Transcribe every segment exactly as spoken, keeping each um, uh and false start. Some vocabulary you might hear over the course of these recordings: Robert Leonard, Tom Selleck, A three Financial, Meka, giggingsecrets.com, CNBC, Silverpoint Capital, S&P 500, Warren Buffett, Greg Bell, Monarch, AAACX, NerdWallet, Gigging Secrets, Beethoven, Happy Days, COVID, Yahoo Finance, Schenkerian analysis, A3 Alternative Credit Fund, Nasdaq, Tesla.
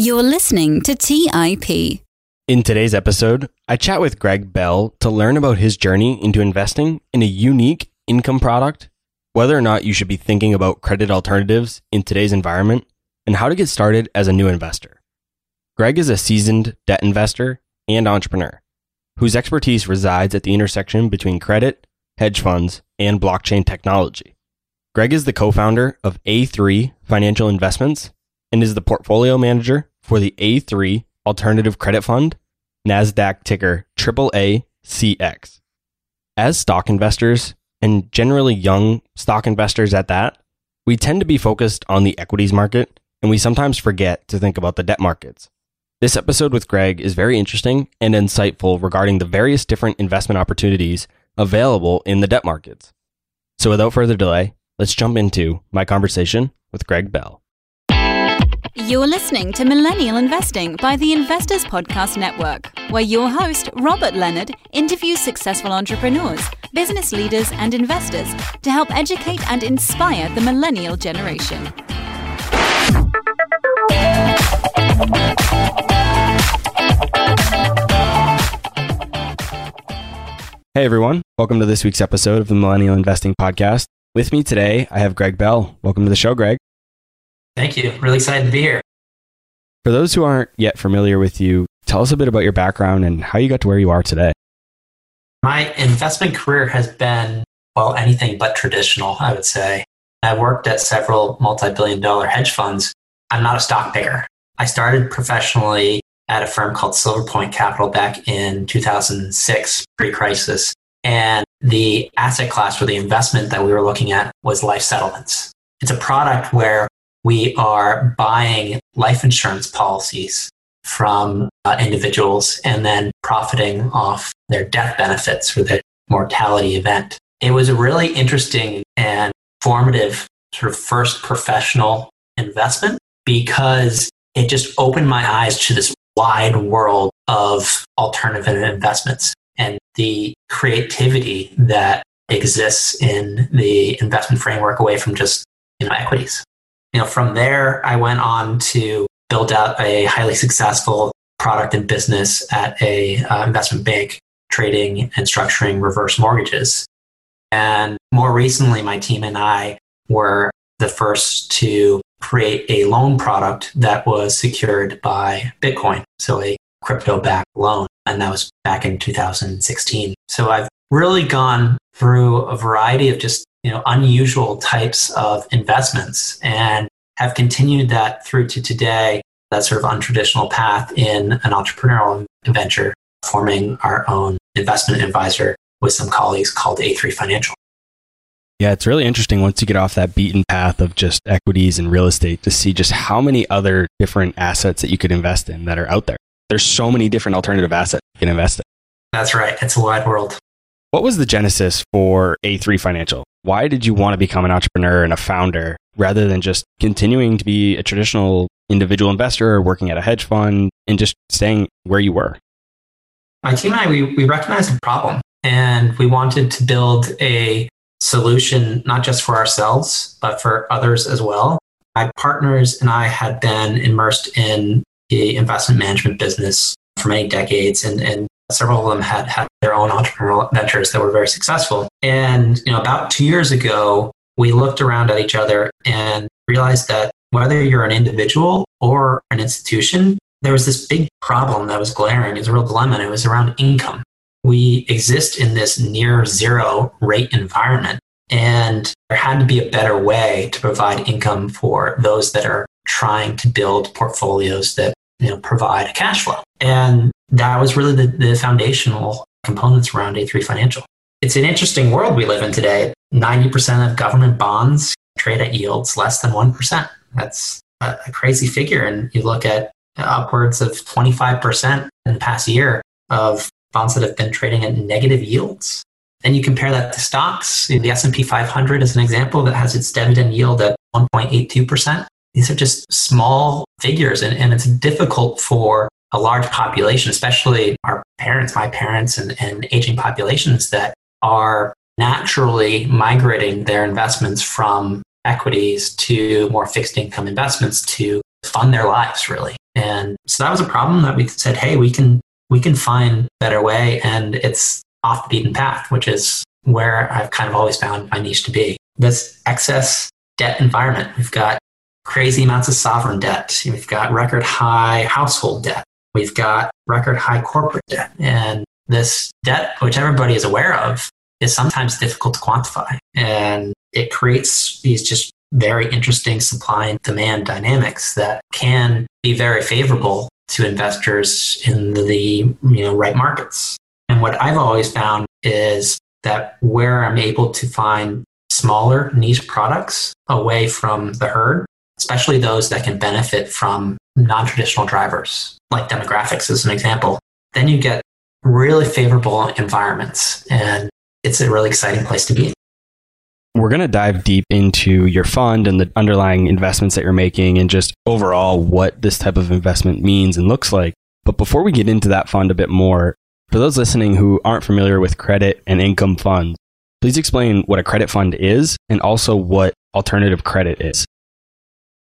You're listening to T I P. In today's episode, I chat with Greg Bell to learn about his journey into investing in a unique income product, whether or not you should be thinking about credit alternatives in today's environment, and how to get started as a new investor. Greg is a seasoned debt investor and entrepreneur whose expertise resides at the intersection between credit, hedge funds, and blockchain technology. Greg is the co-founder of A three Financial Investments and is the portfolio manager for the A three Alternative Credit Fund, Nasdaq ticker triple A C X. As stock investors, and generally young stock investors at that, we tend to be focused on the equities market, and we sometimes forget to think about the debt markets. This episode with Greg is very interesting and insightful regarding the various different investment opportunities available in the debt markets. So without further delay, let's jump into my conversation with Greg Bell. You're listening to Millennial Investing by the Investors Podcast Network, where your host, Robert Leonard, interviews successful entrepreneurs, business leaders, and investors to help educate and inspire the millennial generation. Hey, everyone. Welcome to this week's episode of the Millennial Investing Podcast. With me today, I have Greg Bell. Welcome to the show, Greg. Thank you. Really excited to be here. For those who aren't yet familiar with you, tell us a bit about your background and how you got to where you are today. My investment career has been, well, anything but traditional, I would say. I worked at several multi-billion dollar hedge funds. I'm not a stock picker. I started professionally at a firm called Silverpoint Capital back in two thousand six, pre-crisis. And the asset class for the investment that we were looking at was life settlements. It's a product where we are buying life insurance policies from uh, individuals and then profiting off their death benefits for the mortality event. It was a really interesting and formative sort of first professional investment because it just opened my eyes to this wide world of alternative investments and the creativity that exists in the investment framework away from just, you know, equities. You know, from there, I went on to build out a highly successful product and business at a uh, investment bank, trading and structuring reverse mortgages. And more recently, my team and I were the first to create a loan product that was secured by Bitcoin, so a crypto-backed loan, and that was back in two thousand sixteen. So I've really gone through a variety of just you know, unusual types of investments and have continued that through to today, that sort of untraditional path in an entrepreneurial venture, forming our own investment advisor with some colleagues called A three Financial. Yeah, it's really interesting once you get off that beaten path of just equities and real estate to see just how many other different assets that you could invest in that are out there. There's so many different alternative assets you can invest in. That's right. It's a wide world. What was the genesis for A three Financial? Why did you want to become an entrepreneur and a founder rather than just continuing to be a traditional individual investor or working at a hedge fund and just staying where you were? My team and I, we, we recognized the problem and we wanted to build a solution, not just for ourselves, but for others as well. My partners and I had been immersed in the investment management business for many decades and, and several of them had had their own entrepreneurial ventures that were very successful. And you know, about two years ago, we looked around at each other and realized that whether you're an individual or an institution, there was this big problem that was glaring. It was a real dilemma, and it was around income. We exist in this near zero rate environment, and there had to be a better way to provide income for those that are trying to build portfolios that you know provide a cash flow. And that was really the, the foundational components around A three Financial. It's an interesting world we live in today. ninety percent of government bonds trade at yields less than one percent. That's a, a crazy figure. And you look at upwards of twenty-five percent in the past year of bonds that have been trading at negative yields. Then you compare that to stocks. The S and P five hundred is an example that has its dividend yield at one point eight two percent. These are just small figures, and, and it's difficult for a large population, especially our parents, my parents, and, and aging populations that are naturally migrating their investments from equities to more fixed income investments to fund their lives, really. And so that was a problem that we said, hey, we can we can find a better way. And it's off the beaten path, which is where I've kind of always found my niche to be. This excess debt environment, we've got crazy amounts of sovereign debt. We've got record high household debt. We've got record high corporate debt. And this debt, which everybody is aware of, is sometimes difficult to quantify. And it creates these just very interesting supply and demand dynamics that can be very favorable to investors in the, you know, right markets. And what I've always found is that where I'm able to find smaller niche products away from the herd, especially those that can benefit from non-traditional drivers, like demographics as an example, then you get really favorable environments. And it's a really exciting place to be. We're going to dive deep into your fund and the underlying investments that you're making and just overall what this type of investment means and looks like. But before we get into that fund a bit more, for those listening who aren't familiar with credit and income funds, please explain what a credit fund is and also what alternative credit is.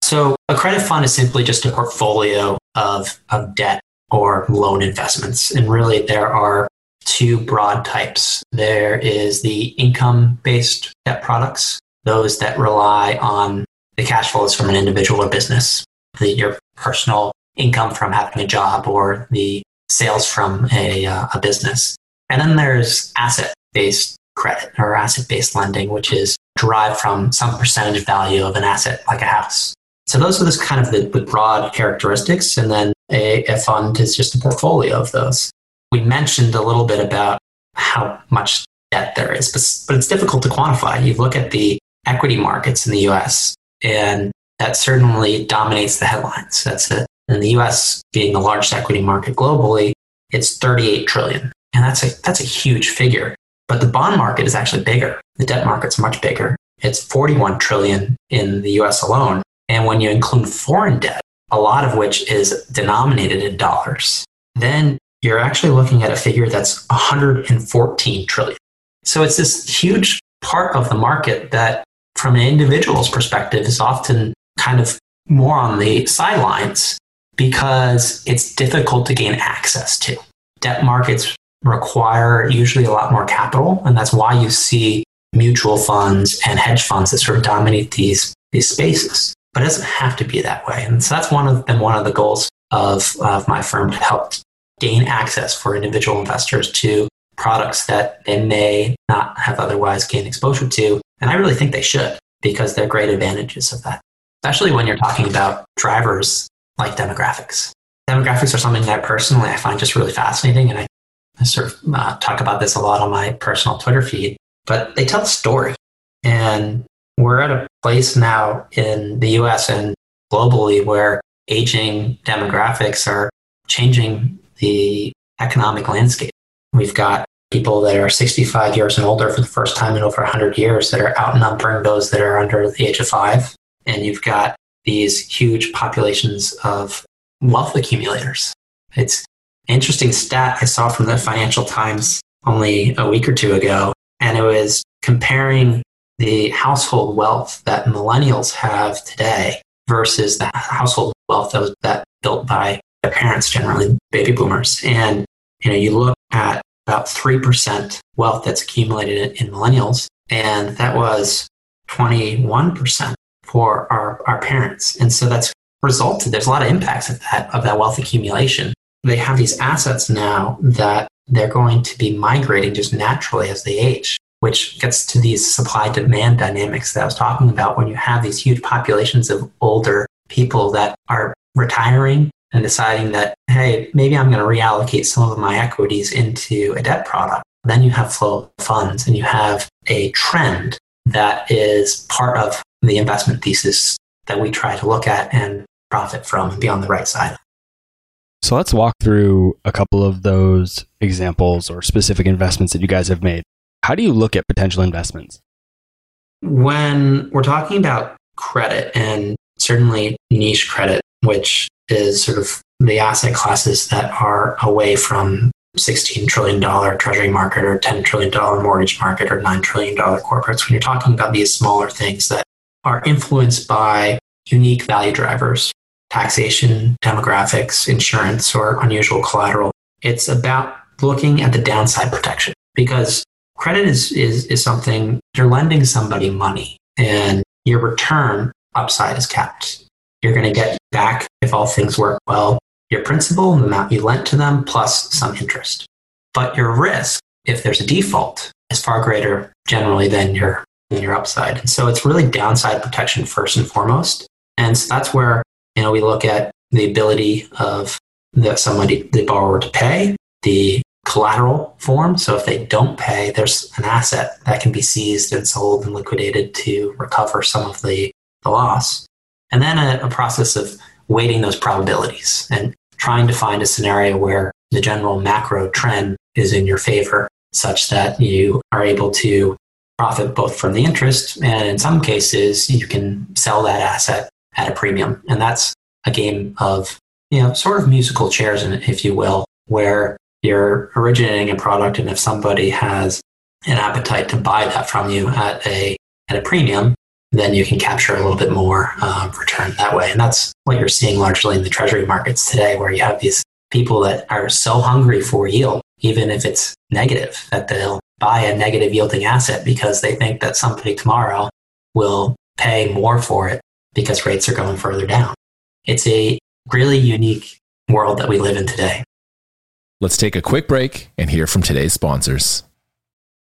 So a credit fund is simply just a portfolio of, of debt or loan investments. And really there are two broad types. There is the income-based debt products, those that rely on the cash flows from an individual or business, the, your personal income from having a job or the sales from a, uh, a business. And then there's asset-based credit or asset-based lending, which is derived from some percentage value of an asset like a house. So those are this kind of the, the broad characteristics. And then a, a fund is just a portfolio of those. We mentioned a little bit about how much debt there is, but, but it's difficult to quantify. You look at the equity markets in the U S, and that certainly dominates the headlines. That's it. In the U S, being the largest equity market globally, it's thirty-eight trillion dollars. And that's a, that's a huge figure. But the bond market is actually bigger. The debt market's much bigger. It's forty-one trillion dollars in the U S alone. And when you include foreign debt, a lot of which is denominated in dollars, then you're actually looking at a figure that's one hundred fourteen trillion dollars. So it's this huge part of the market that, from an individual's perspective, is often kind of more on the sidelines because it's difficult to gain access to. Debt markets require usually a lot more capital, and that's why you see mutual funds and hedge funds that sort of dominate these, these spaces. But it doesn't have to be that way. And so that's one of, been one of the goals of, of my firm, to help gain access for individual investors to products that they may not have otherwise gained exposure to. And I really think they should, because there are great advantages of that, especially when you're talking about drivers like demographics. Demographics are something that personally I find just really fascinating. And I, I sort of uh, talk about this a lot on my personal Twitter feed, but they tell a story. And we're at a place now in the U S and globally where aging demographics are changing the economic landscape. We've got people that are sixty-five years and older for the first time in over one hundred years that are outnumbering those that are under the age of five. And you've got these huge populations of wealth accumulators. It's an interesting stat I saw from the Financial Times only a week or two ago, and it was comparing the household wealth that millennials have today versus the household wealth that was that built by their parents, generally baby boomers. And you know, you look at about three percent wealth that's accumulated in, in millennials, and that was twenty-one percent. For our, our parents. And so that's resulted, there's a lot of impacts of that, of that wealth accumulation. They have these assets now that they're going to be migrating just naturally as they age, which gets to these supply-demand dynamics that I was talking about when you have these huge populations of older people that are retiring and deciding that, hey, maybe I'm going to reallocate some of my equities into a debt product. Then you have flow of funds, and you have a trend that is part of the investment thesis that we try to look at and profit from and be on the right side of. So let's walk through a couple of those examples or specific investments that you guys have made. How do you look at potential investments? When we're talking about credit, and certainly niche credit, which is sort of the asset classes that are away from sixteen trillion dollars treasury market or ten trillion dollars mortgage market or nine trillion dollars corporates, when you're talking about these smaller things that are influenced by unique value drivers taxation, demographics, insurance, or unusual collateral. It's about looking at the downside protection, because credit is, is, is something, you're lending somebody money and your return upside is capped. You're going to get back, if all things work well, your principal and the amount you lent to them plus some interest. But your risk, if there's a default, is far greater generally than your, than your upside. And so it's really downside protection first and foremost. And so that's where, you know, we look at the ability of the, somebody, the borrower to pay, the collateral form. So if they don't pay, there's an asset that can be seized and sold and liquidated to recover some of the, the loss. And then a, a process of weighting those probabilities and trying to find a scenario where the general macro trend is in your favor, such that you are able to profit both from the interest and, in some cases, you can sell that asset at a premium. And that's a game of, you know, sort of musical chairs, if you will, where you're originating a product, and if somebody has an appetite to buy that from you at a at a premium, then you can capture a little bit more uh, return that way. And that's what you're seeing largely in the treasury markets today, where you have these people that are so hungry for yield, even if it's negative, that they'll buy a negative yielding asset because they think that somebody tomorrow will pay more for it because rates are going further down. It's a really unique world that we live in today. Let's take a quick break and hear from today's sponsors.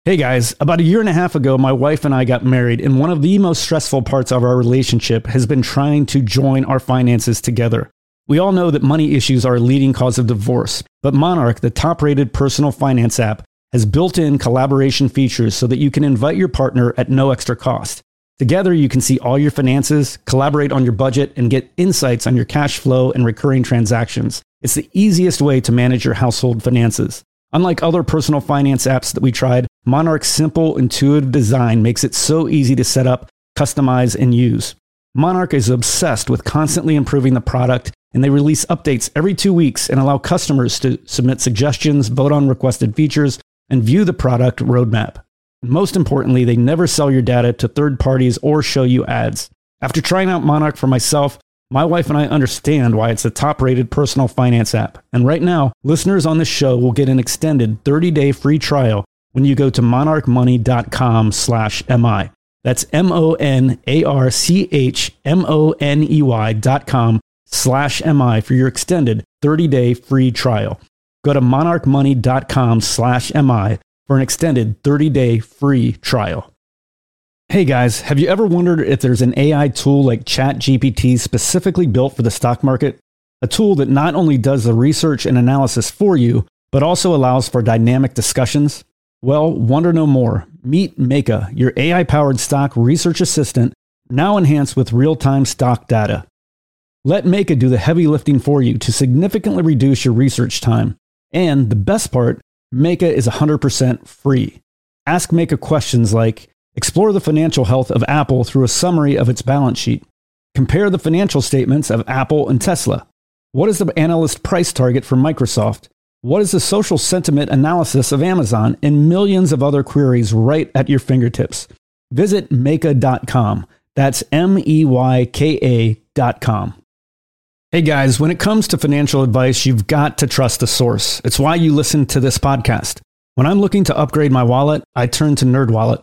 Hey guys, about a year and a half ago, my wife and I got married, and one of the most stressful parts of our relationship has been trying to join our finances together. We all know that money issues are a leading cause of divorce, but Monarch, the top-rated personal finance app, has built-in collaboration features so that you can invite your partner at no extra cost. Together, you can see all your finances, collaborate on your budget, and get insights on your cash flow and recurring transactions. It's the easiest way to manage your household finances. Unlike other personal finance apps that we tried, Monarch's simple, intuitive design makes it so easy to set up, customize, and use. Monarch is obsessed with constantly improving the product, and they release updates every two weeks and allow customers to submit suggestions, vote on requested features, and view the product roadmap. And most importantly, they never sell your data to third parties or show you ads. After trying out Monarch for myself, my wife and I understand why it's the top-rated personal finance app. And right now, listeners on this show will get an extended thirty-day free trial when you go to monarch money dot com slash M I. That's M-O-N-A-R-C-H-M-O-N-E-Y dot com slash M-I for your extended thirty-day free trial. Go to monarch money dot com slash M I for an extended thirty-day free trial. Hey guys, have you ever wondered if there's an A I tool like ChatGPT specifically built for the stock market? A tool that not only does the research and analysis for you, but also allows for dynamic discussions? Well, wonder no more. Meet Meka, your A I-powered stock research assistant, now enhanced with real-time stock data. Let Meka do the heavy lifting for you to significantly reduce your research time. And the best part, Meka is one hundred percent free. Ask Meka questions like, explore the financial health of Apple through a summary of its balance sheet. Compare the financial statements of Apple and Tesla. What is the analyst price target for Microsoft? What is the social sentiment analysis of Amazon? And millions of other queries right at your fingertips. Visit Meka dot com. That's M E Y K A dot com. Hey guys, when it comes to financial advice, you've got to trust the source. It's why you listen to this podcast. When I'm looking to upgrade my wallet, I turn to NerdWallet.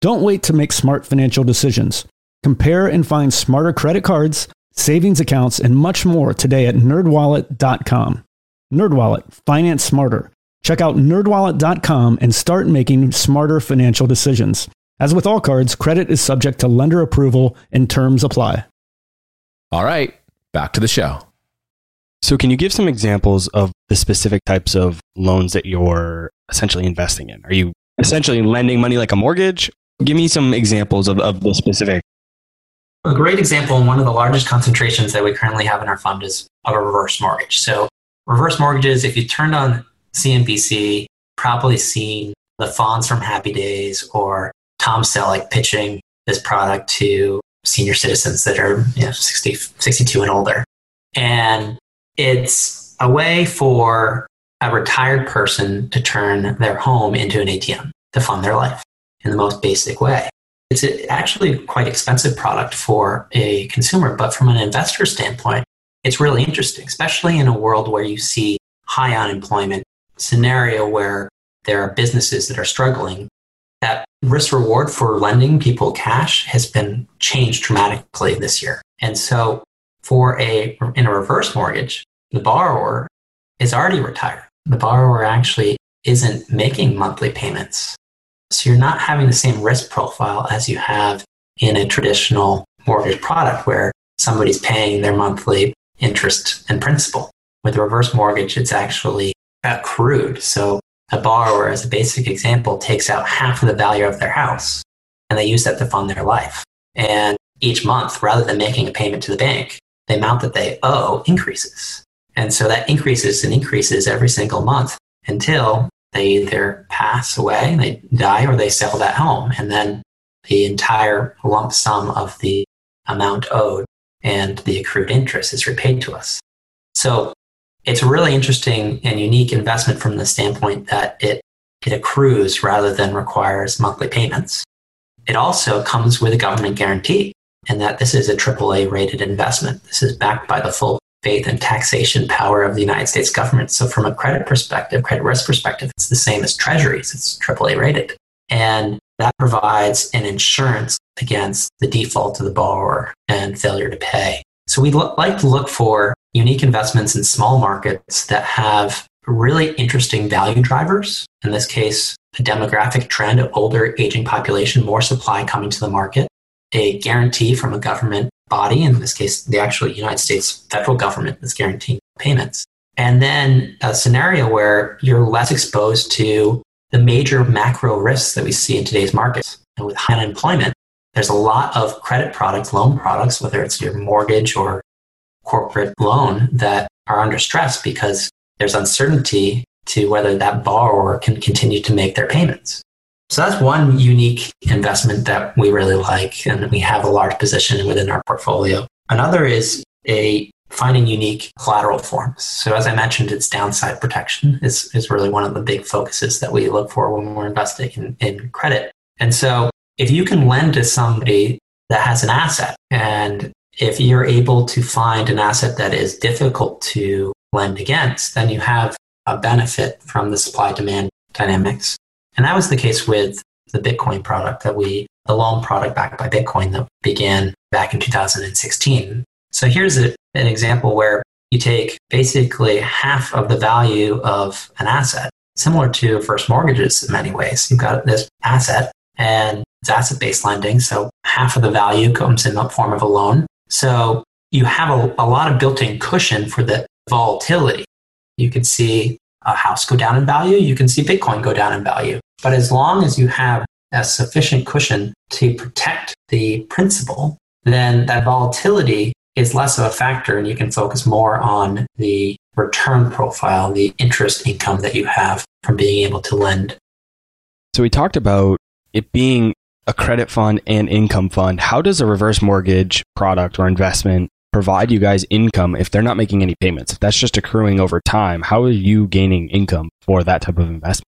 Don't wait to make smart financial decisions. Compare and find smarter credit cards, savings accounts, and much more today at nerd wallet dot com. NerdWallet, finance smarter. Check out nerd wallet dot com and start making smarter financial decisions. As with all cards, credit is subject to lender approval and terms apply. All right, back to the show. So can you give some examples of the specific types of loans that you're essentially investing in? Are you essentially lending money like a mortgage? Give me some examples of, of the specific. A great example, and one of the largest concentrations that we currently have in our fund, is of a reverse mortgage. So reverse mortgages, if you turned on C N B C, probably seen the Fonz from Happy Days or Tom Selleck pitching this product to senior citizens that are, you know, sixty, sixty-two and older. And it's a way for a retired person to turn their home into an A T M to fund their life in the most basic way. It's actually quite expensive product for a consumer, but from an investor standpoint, it's really interesting, especially in a world where you see high unemployment, scenario where there are businesses that are struggling. That risk reward for lending people cash has been changed dramatically this year. And so for a, in a reverse mortgage, the borrower is already retired. The borrower actually isn't making monthly payments. So you're not having the same risk profile as you have in a traditional mortgage product where somebody's paying their monthly interest and principal. With a reverse mortgage, it's actually accrued. So a borrower, as a basic example, takes out half of the value of their house and they use that to fund their life. And each month, rather than making a payment to the bank, the amount that they owe increases. And so that increases and increases every single month until they either pass away, they die, or they sell that home. And then the entire lump sum of the amount owed and the accrued interest is repaid to us. So it's a really interesting and unique investment from the standpoint that it, it accrues rather than requires monthly payments. It also comes with a government guarantee, and that this is a triple A rated investment. This is backed by the full faith and taxation power of the United States government. So from a credit perspective, credit risk perspective, it's the same as treasuries. It's triple A rated. And that provides an insurance against the default of the borrower and failure to pay. So we lo- like to look for unique investments in small markets that have really interesting value drivers. In this case, a demographic trend of older aging population, more supply coming to the market, a guarantee from a government body, in this case, the actual United States federal government is guaranteeing payments. And then a scenario where you're less exposed to the major macro risks that we see in today's markets. And with high unemployment, there's a lot of credit products, loan products, whether it's your mortgage or corporate loan, that are under stress because there's uncertainty to whether that borrower can continue to make their payments. So that's one unique investment that we really like, and we have a large position within our portfolio. Another is a finding unique collateral forms. So as I mentioned, it's downside protection is, is really one of the big focuses that we look for when we're investing in, in credit. And so if you can lend to somebody that has an asset, and if you're able to find an asset that is difficult to lend against, then you have a benefit from the supply-demand dynamics. And that was the case with the Bitcoin product that we, the loan product backed by Bitcoin that began back in two thousand sixteen. So here's a, an example where you take basically half of the value of an asset, similar to reverse mortgages in many ways. You've got this asset, and it's asset-based lending, so half of the value comes in the form of a loan. So you have a, a lot of built-in cushion for the volatility. You can see a house go down in value. You can see Bitcoin go down in value. But as long as you have a sufficient cushion to protect the principal, then that volatility is less of a factor, and you can focus more on the return profile, the interest income that you have from being able to lend. So we talked about it being a credit fund and income fund. How does a reverse mortgage product or investment provide you guys income if they're not making any payments? If that's just accruing over time, how are you gaining income for that type of investment?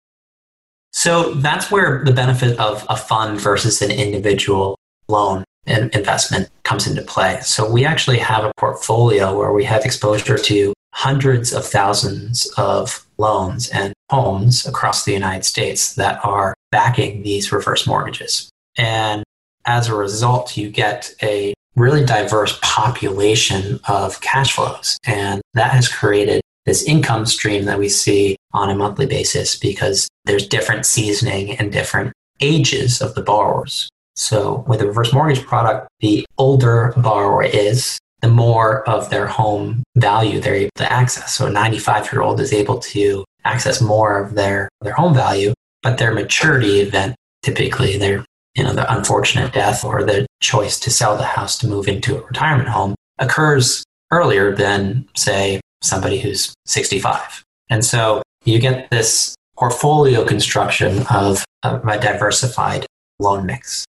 So that's where the benefit of a fund versus an individual loan and investment comes into play. So we actually have a portfolio where we have exposure to hundreds of thousands of loans and homes across the United States that are backing these reverse mortgages. And as a result, you get a really diverse population of cash flows. And that has created this income stream that we see on a monthly basis because there's different seasoning and different ages of the borrowers. So with a reverse mortgage product, the older borrower is, the more of their home value they're able to access. So a ninety-five-year-old is able to access more of their, their home value, but their maturity event, typically their you know, the unfortunate death or the choice to sell the house to move into a retirement home occurs earlier than, say, somebody who's sixty-five. And so you get this portfolio construction of, of a diversified loan mix.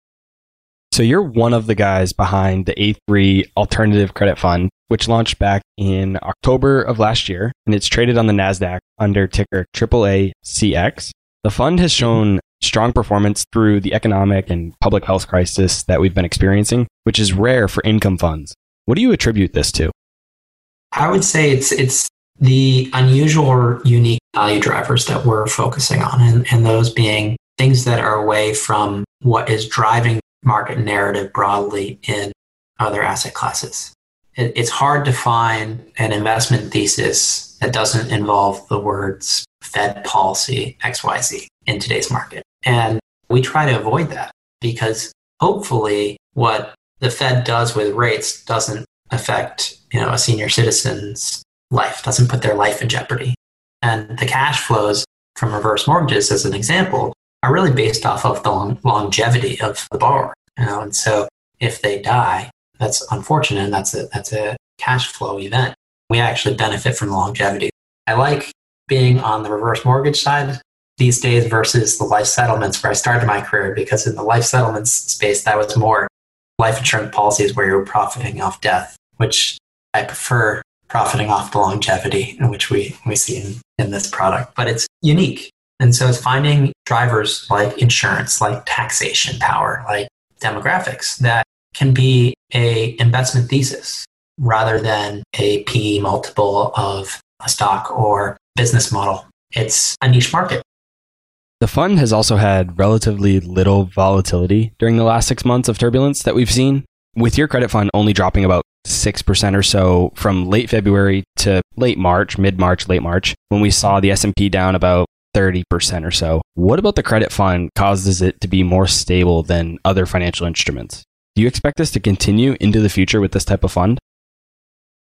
So you're one of the guys behind the A three Alternative Credit Fund, which launched back in October of last year, and it's traded on the Nasdaq under ticker triple A C X. The fund has shown strong performance through the economic and public health crisis that we've been experiencing, which is rare for income funds. What do you attribute this to? I would say it's it's the unusual or unique value drivers that we're focusing on, and, and those being things that are away from what is driving market narrative broadly in other asset classes. It, it's hard to find an investment thesis that doesn't involve the words Fed policy X Y Z in today's market. And we try to avoid that because hopefully what the Fed does with rates doesn't affect, you know, a senior citizen's life, doesn't put their life in jeopardy. And the cash flows from reverse mortgages, as an example, are really based off of the long- longevity of the borrower. You know? And so if they die, that's unfortunate, and that's a, that's a cash flow event. We actually benefit from longevity. I like being on the reverse mortgage side these days versus the life settlements where I started my career, because in the life settlements space, that was more life insurance policies where you're profiting off death, which I prefer profiting off the longevity, in which we, we see in, in this product. But it's unique. And so it's finding drivers like insurance, like taxation power, like demographics that can be a investment thesis rather than a P E multiple of a stock or business model. It's a niche market. The fund has also had relatively little volatility during the last six months of turbulence that we've seen, with your credit fund only dropping about six percent or so from late February to late March, mid-March, late March, when we saw the S and P down about thirty percent or so. What about the credit fund causes it to be more stable than other financial instruments? Do you expect this to continue into the future with this type of fund?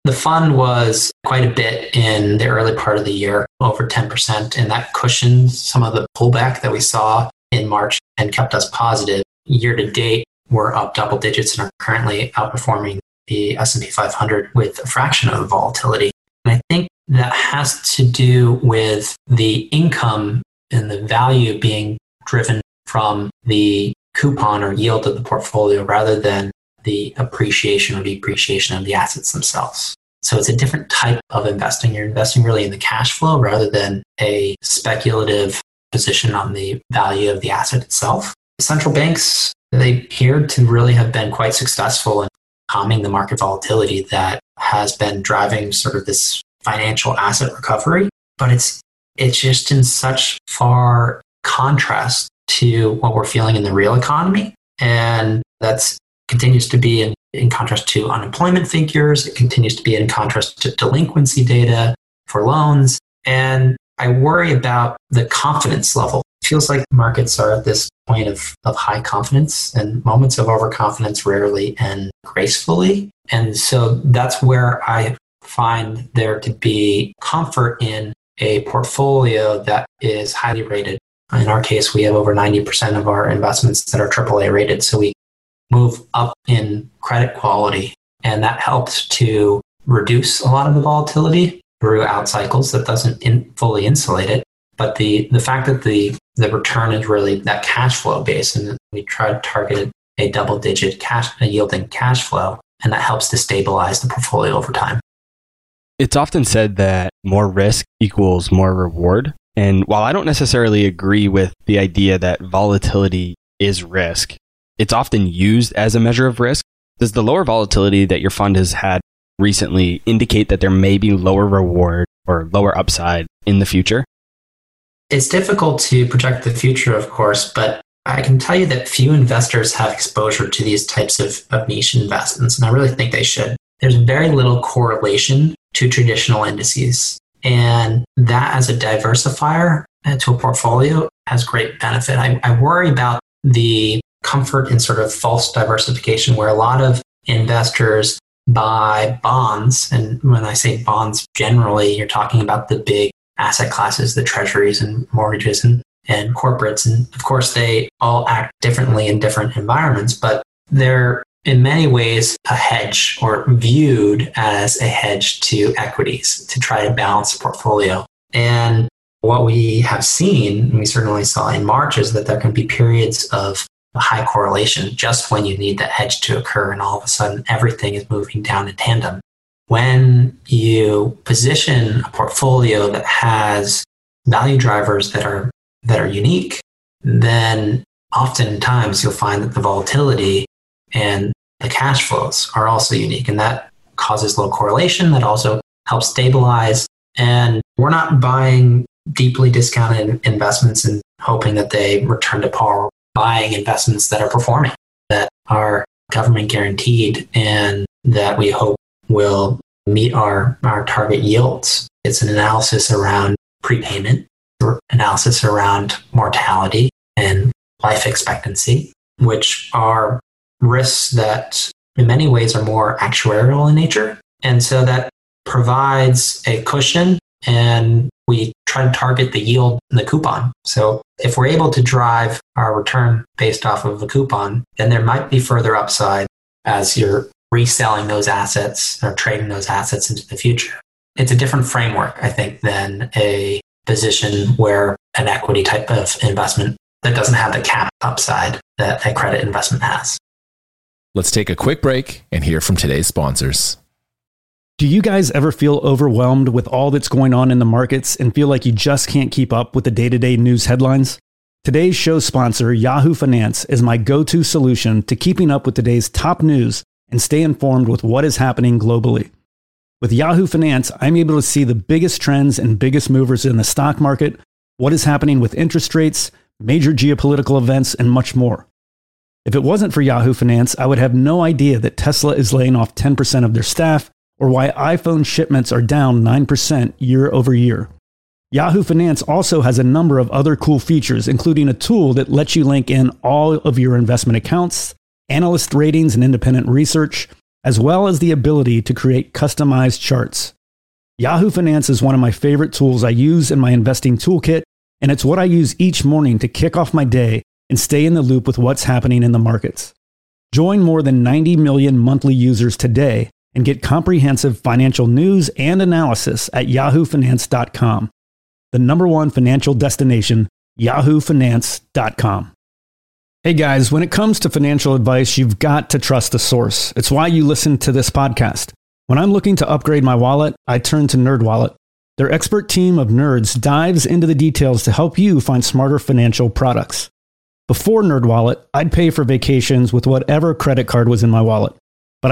The fund was quite a bit in the early part of the year, over ten percent, and that cushioned some of the pullback that we saw in March and kept us positive. Year to date, we're up double digits and are currently outperforming the S and P five hundred with a fraction of the volatility. And I think that has to do with the income and the value being driven from the coupon or yield of the portfolio rather than the appreciation or depreciation of the assets themselves. So it's a different type of investing. You're investing really in the cash flow rather than a speculative position on the value of the asset itself. Central banks, they appear to really have been quite successful in calming the market volatility that has been driving sort of this financial asset recovery, but it's it's just in such far contrast to what we're feeling in the real economy. And that's continues to be in, in contrast to unemployment figures. It continues to be in contrast to delinquency data for loans. And I worry about the confidence level. It feels like markets are at this point of, of high confidence, and moments of overconfidence rarely end gracefully. And so that's where I find there to be comfort in a portfolio that is highly rated. In our case, we have over ninety percent of our investments that are triple A rated. So we move up in credit quality, and that helps to reduce a lot of the volatility throughout cycles. That doesn't in, fully insulate it, but the, the fact that the, the return is really that cash flow base, and we try to target a double-digit cash a yielding cash flow, and that helps to stabilize the portfolio over time. It's often said that more risk equals more reward, and while I don't necessarily agree with the idea that volatility is risk, it's often used as a measure of risk. Does the lower volatility that your fund has had recently indicate that there may be lower reward or lower upside in the future? It's difficult to project the future, of course, but I can tell you that few investors have exposure to these types of, of niche investments, and I really think they should. There's very little correlation to traditional indices, and that as a diversifier to a portfolio has great benefit. I, I worry about the comfort in sort of false diversification, where a lot of investors buy bonds. And when I say bonds, generally, you're talking about the big asset classes, the treasuries and mortgages and, and corporates. And of course, they all act differently in different environments, but they're in many ways a hedge, or viewed as a hedge to equities, to try to balance the portfolio. And what we have seen, and we certainly saw in March, is that there can be periods of high correlation just when you need that hedge to occur, and all of a sudden everything is moving down in tandem. When you position a portfolio that has value drivers that are that are unique, then oftentimes you'll find that the volatility and the cash flows are also unique, and that causes low correlation. That also helps stabilize. And we're not buying deeply discounted investments and hoping that they return to par. We're buying investments that are performing, that are government guaranteed, and that we hope will meet our, our target yields. It's an analysis around prepayment, analysis around mortality and life expectancy, which are risks that in many ways are more actuarial in nature. And so that provides a cushion, and we try to target the yield and the coupon. So if we're able to drive our return based off of the coupon, then there might be further upside as you're reselling those assets or trading those assets into the future. It's a different framework, I think, than a position where an equity type of investment that doesn't have the cap upside that a credit investment has. Let's take a quick break and hear from today's sponsors. Do you guys ever feel overwhelmed with all that's going on in the markets and feel like you just can't keep up with the day-to-day news headlines? Today's show sponsor, Yahoo Finance, is my go-to solution to keeping up with today's top news and stay informed with what is happening globally. With Yahoo Finance, I'm able to see the biggest trends and biggest movers in the stock market, what is happening with interest rates, major geopolitical events, and much more. If it wasn't for Yahoo Finance, I would have no idea that Tesla is laying off ten percent of their staff, or why iPhone shipments are down nine percent year over year. Yahoo Finance also has a number of other cool features, including a tool that lets you link in all of your investment accounts, analyst ratings, and independent research, as well as the ability to create customized charts. Yahoo Finance is one of my favorite tools I use in my investing toolkit, and it's what I use each morning to kick off my day and stay in the loop with what's happening in the markets. Join more than ninety million monthly users today and get comprehensive financial news and analysis at yahoo finance dot com. The number one financial destination, yahoo finance dot com. Hey guys, when it comes to financial advice, you've got to trust the source. It's why you listen to this podcast. When I'm looking to upgrade my wallet, I turn to NerdWallet. Their expert team of nerds dives into the details to help you find smarter financial products. Before NerdWallet, I'd pay for vacations with whatever credit card was in my wallet, but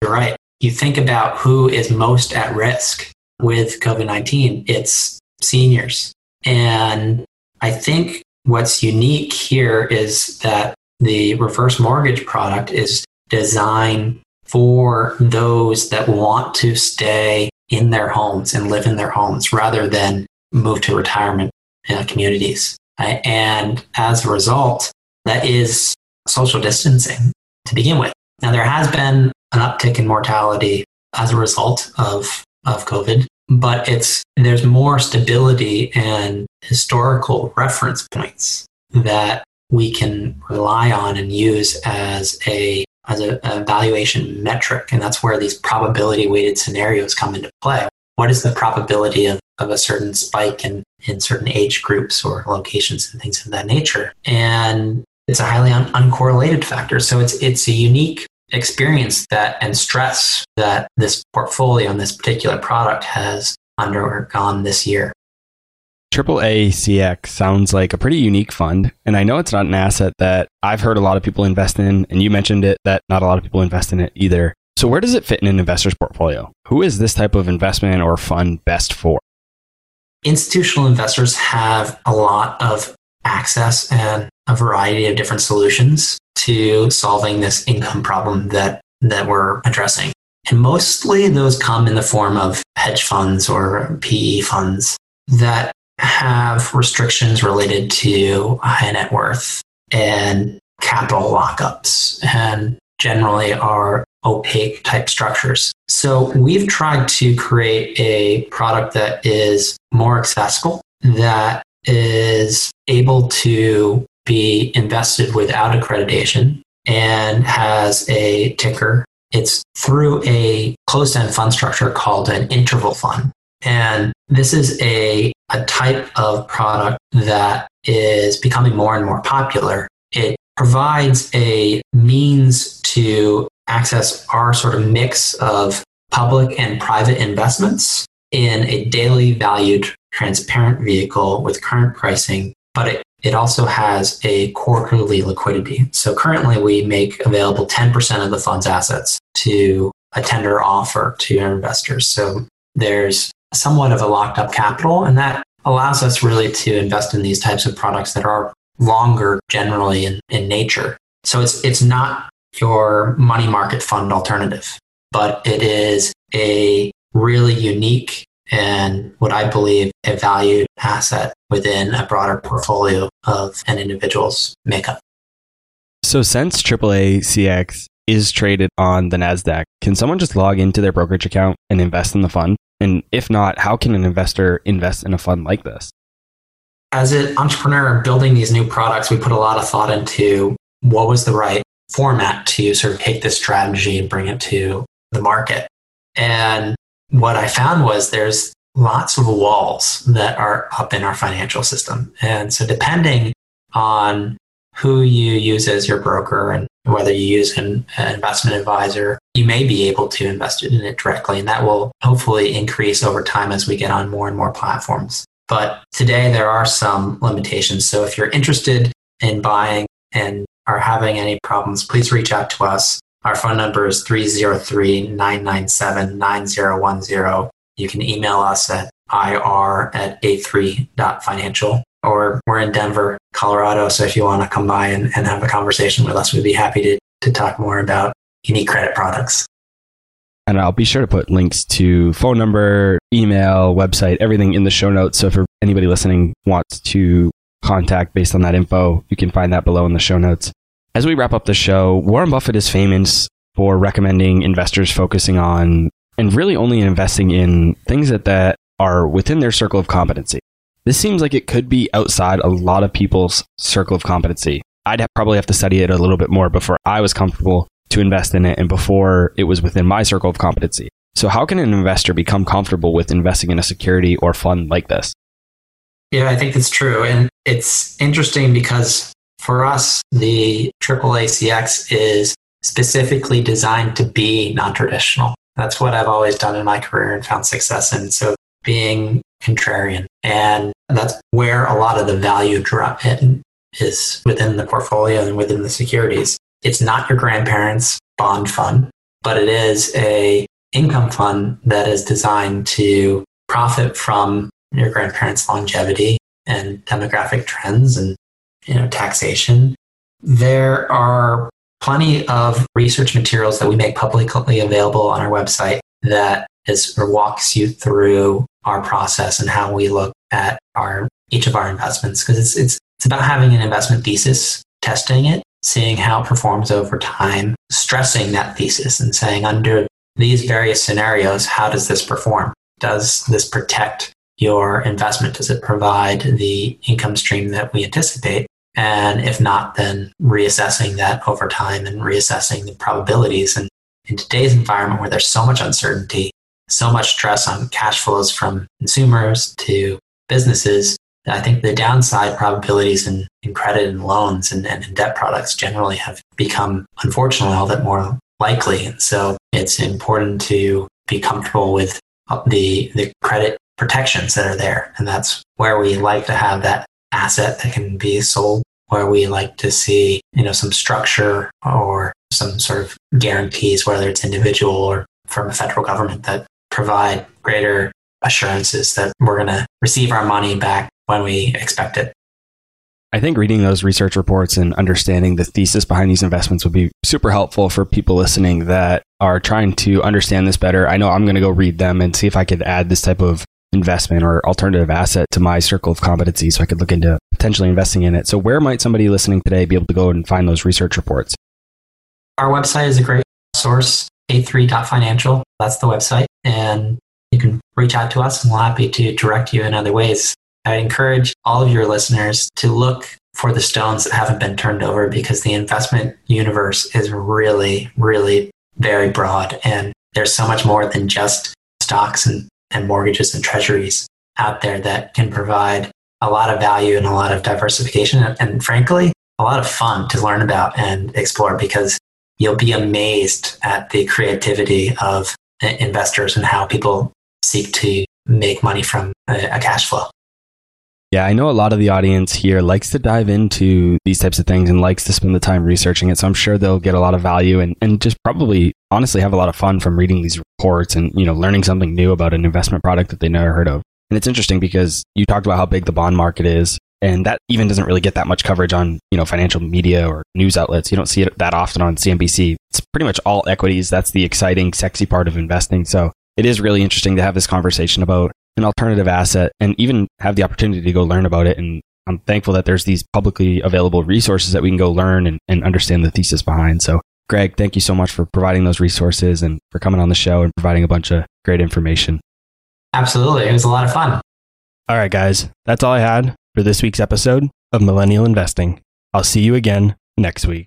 You're right. You think about who is most at risk with COVID nineteen, it's seniors. And I think what's unique here is that the reverse mortgage product is designed for those that want to stay in their homes and live in their homes rather than move to retirement Uh, communities. Right? And as a result, that is social distancing to begin with. Now, there has been an uptick in mortality as a result of, of COVID, but it's there's more stability and historical reference points that we can rely on and use as a as a, a valuation metric. And that's where these probability-weighted scenarios come into play. What is the probability of, of a certain spike in, in certain age groups or locations and things of that nature? And it's a highly un- uncorrelated factor. So it's it's a unique experience that and stress that this portfolio and this particular product has undergone this year. triple A C X sounds like a pretty unique fund. And I know it's not an asset that I've heard a lot of people invest in. And you mentioned it that not a lot of people invest in it either. So where does it fit in an investor's portfolio? Who is this type of investment or fund best for? Institutional investors have a lot of access and a variety of different solutions to solving this income problem that, that we're addressing. And mostly those come in the form of hedge funds or P E funds that have restrictions related to high net worth and capital lockups and generally are opaque type structures. So we've tried to create a product that is more accessible, that is able to be invested without accreditation and has a ticker. It's through a closed-end fund structure called an interval fund. And this is a, a type of product that is becoming more and more popular. It provides a means to access our sort of mix of public and private investments in a daily valued, transparent vehicle with current pricing, but it, it also has a quarterly liquidity. So currently we make available ten percent of the fund's assets to a tender offer to our investors. So there's somewhat of a locked up capital, and that allows us really to invest in these types of products that are longer generally in, in nature. So it's it's not your money market fund alternative, but it is a really unique and what I believe a valued asset within a broader portfolio of an individual's makeup. So since triple A C X is traded on the Nasdaq, can someone just log into their brokerage account and invest in the fund? And if not, how can an investor invest in a fund like this? As an entrepreneur building these new products, we put a lot of thought into what was the right format to sort of take this strategy and bring it to the market. And what I found was there's lots of walls that are up in our financial system. And so depending on who you use as your broker and whether you use an investment advisor, you may be able to invest in it directly. And that will hopefully increase over time as we get on more and more platforms. But today there are some limitations. So if you're interested in buying and are having any problems, please reach out to us. Our phone number is three oh three, nine nine seven, nine oh one oh. You can email us at I R at A three dot financial, or we're in Denver, Colorado. So if you want to come by and, and have a conversation with us, we'd be happy to, to talk more about unique credit products. And I'll be sure to put links to phone number, email, website, everything in the show notes. So if anybody listening wants to contact based on that info. You can find that below in the show notes. As we wrap up the show, Warren Buffett is famous for recommending investors focusing on and really only investing in things that, that are within their circle of competency. This seems like it could be outside a lot of people's circle of competency. I'd have, probably have to study it a little bit more before I was comfortable to invest in it and before it was within my circle of competency. So how can an investor become comfortable with investing in a security or fund like this? Yeah, I think that's true. And it's interesting because for us, the triple A C X is specifically designed to be non-traditional. That's what I've always done in my career and found success in. So being contrarian. And that's where a lot of the value drop in is within the portfolio and within the securities. It's not your grandparents' bond fund, but it is a income fund that is designed to profit from your grandparents' longevity and demographic trends and, you know, taxation. There are plenty of research materials that we make publicly available on our website that is or walks you through our process and how we look at our each of our investments, because it's it's it's about having an investment thesis, testing it, seeing how it performs over time, stressing that thesis and saying under these various scenarios, how does this perform? Does this protect your investment? Does it provide the income stream that we anticipate? And if not, then reassessing that over time and reassessing the probabilities. And in today's environment where there's so much uncertainty, so much stress on cash flows from consumers to businesses, I think the downside probabilities in, in credit and loans and, and in debt products generally have become, unfortunately, all that more likely. And so it's important to be comfortable with the, the credit protections that are there. And that's where we like to have that asset that can be sold, where we like to see, you know, some structure or some sort of guarantees, whether it's individual or from a federal government, that provide greater assurances that we're going to receive our money back when we expect it. I think reading those research reports and understanding the thesis behind these investments would be super helpful for people listening that are trying to understand this better. I know I'm going to go read them and see if I could add this type of investment or alternative asset to my circle of competency so I could look into potentially investing in it. So where might somebody listening today be able to go and find those research reports? Our website is a great source, A three dot financial. That's the website. And you can reach out to us and we're happy to direct you in other ways. I encourage all of your listeners to look for the stones that haven't been turned over, because the investment universe is really, really very broad. And there's so much more than just stocks and, and mortgages and treasuries out there that can provide a lot of value and a lot of diversification and, and frankly, a lot of fun to learn about and explore, because you'll be amazed at the creativity of investors and how people seek to make money from a, a cash flow. Yeah, I know a lot of the audience here likes to dive into these types of things and likes to spend the time researching it. So I'm sure they'll get a lot of value and, and just probably honestly have a lot of fun from reading these reports and, you know, learning something new about an investment product that they never heard of. And it's interesting because you talked about how big the bond market is, and that even doesn't really get that much coverage on, you know, financial media or news outlets. You don't see it that often on C N B C. It's pretty much all equities. That's the exciting, sexy part of investing. So it is really interesting to have this conversation about an alternative asset and even have the opportunity to go learn about it. And I'm thankful that there's these publicly available resources that we can go learn and, and understand the thesis behind. So Greg, thank you so much for providing those resources and for coming on the show and providing a bunch of great information. Absolutely. It was a lot of fun. All right, guys, that's all I had for this week's episode of Millennial Investing. I'll see you again next week.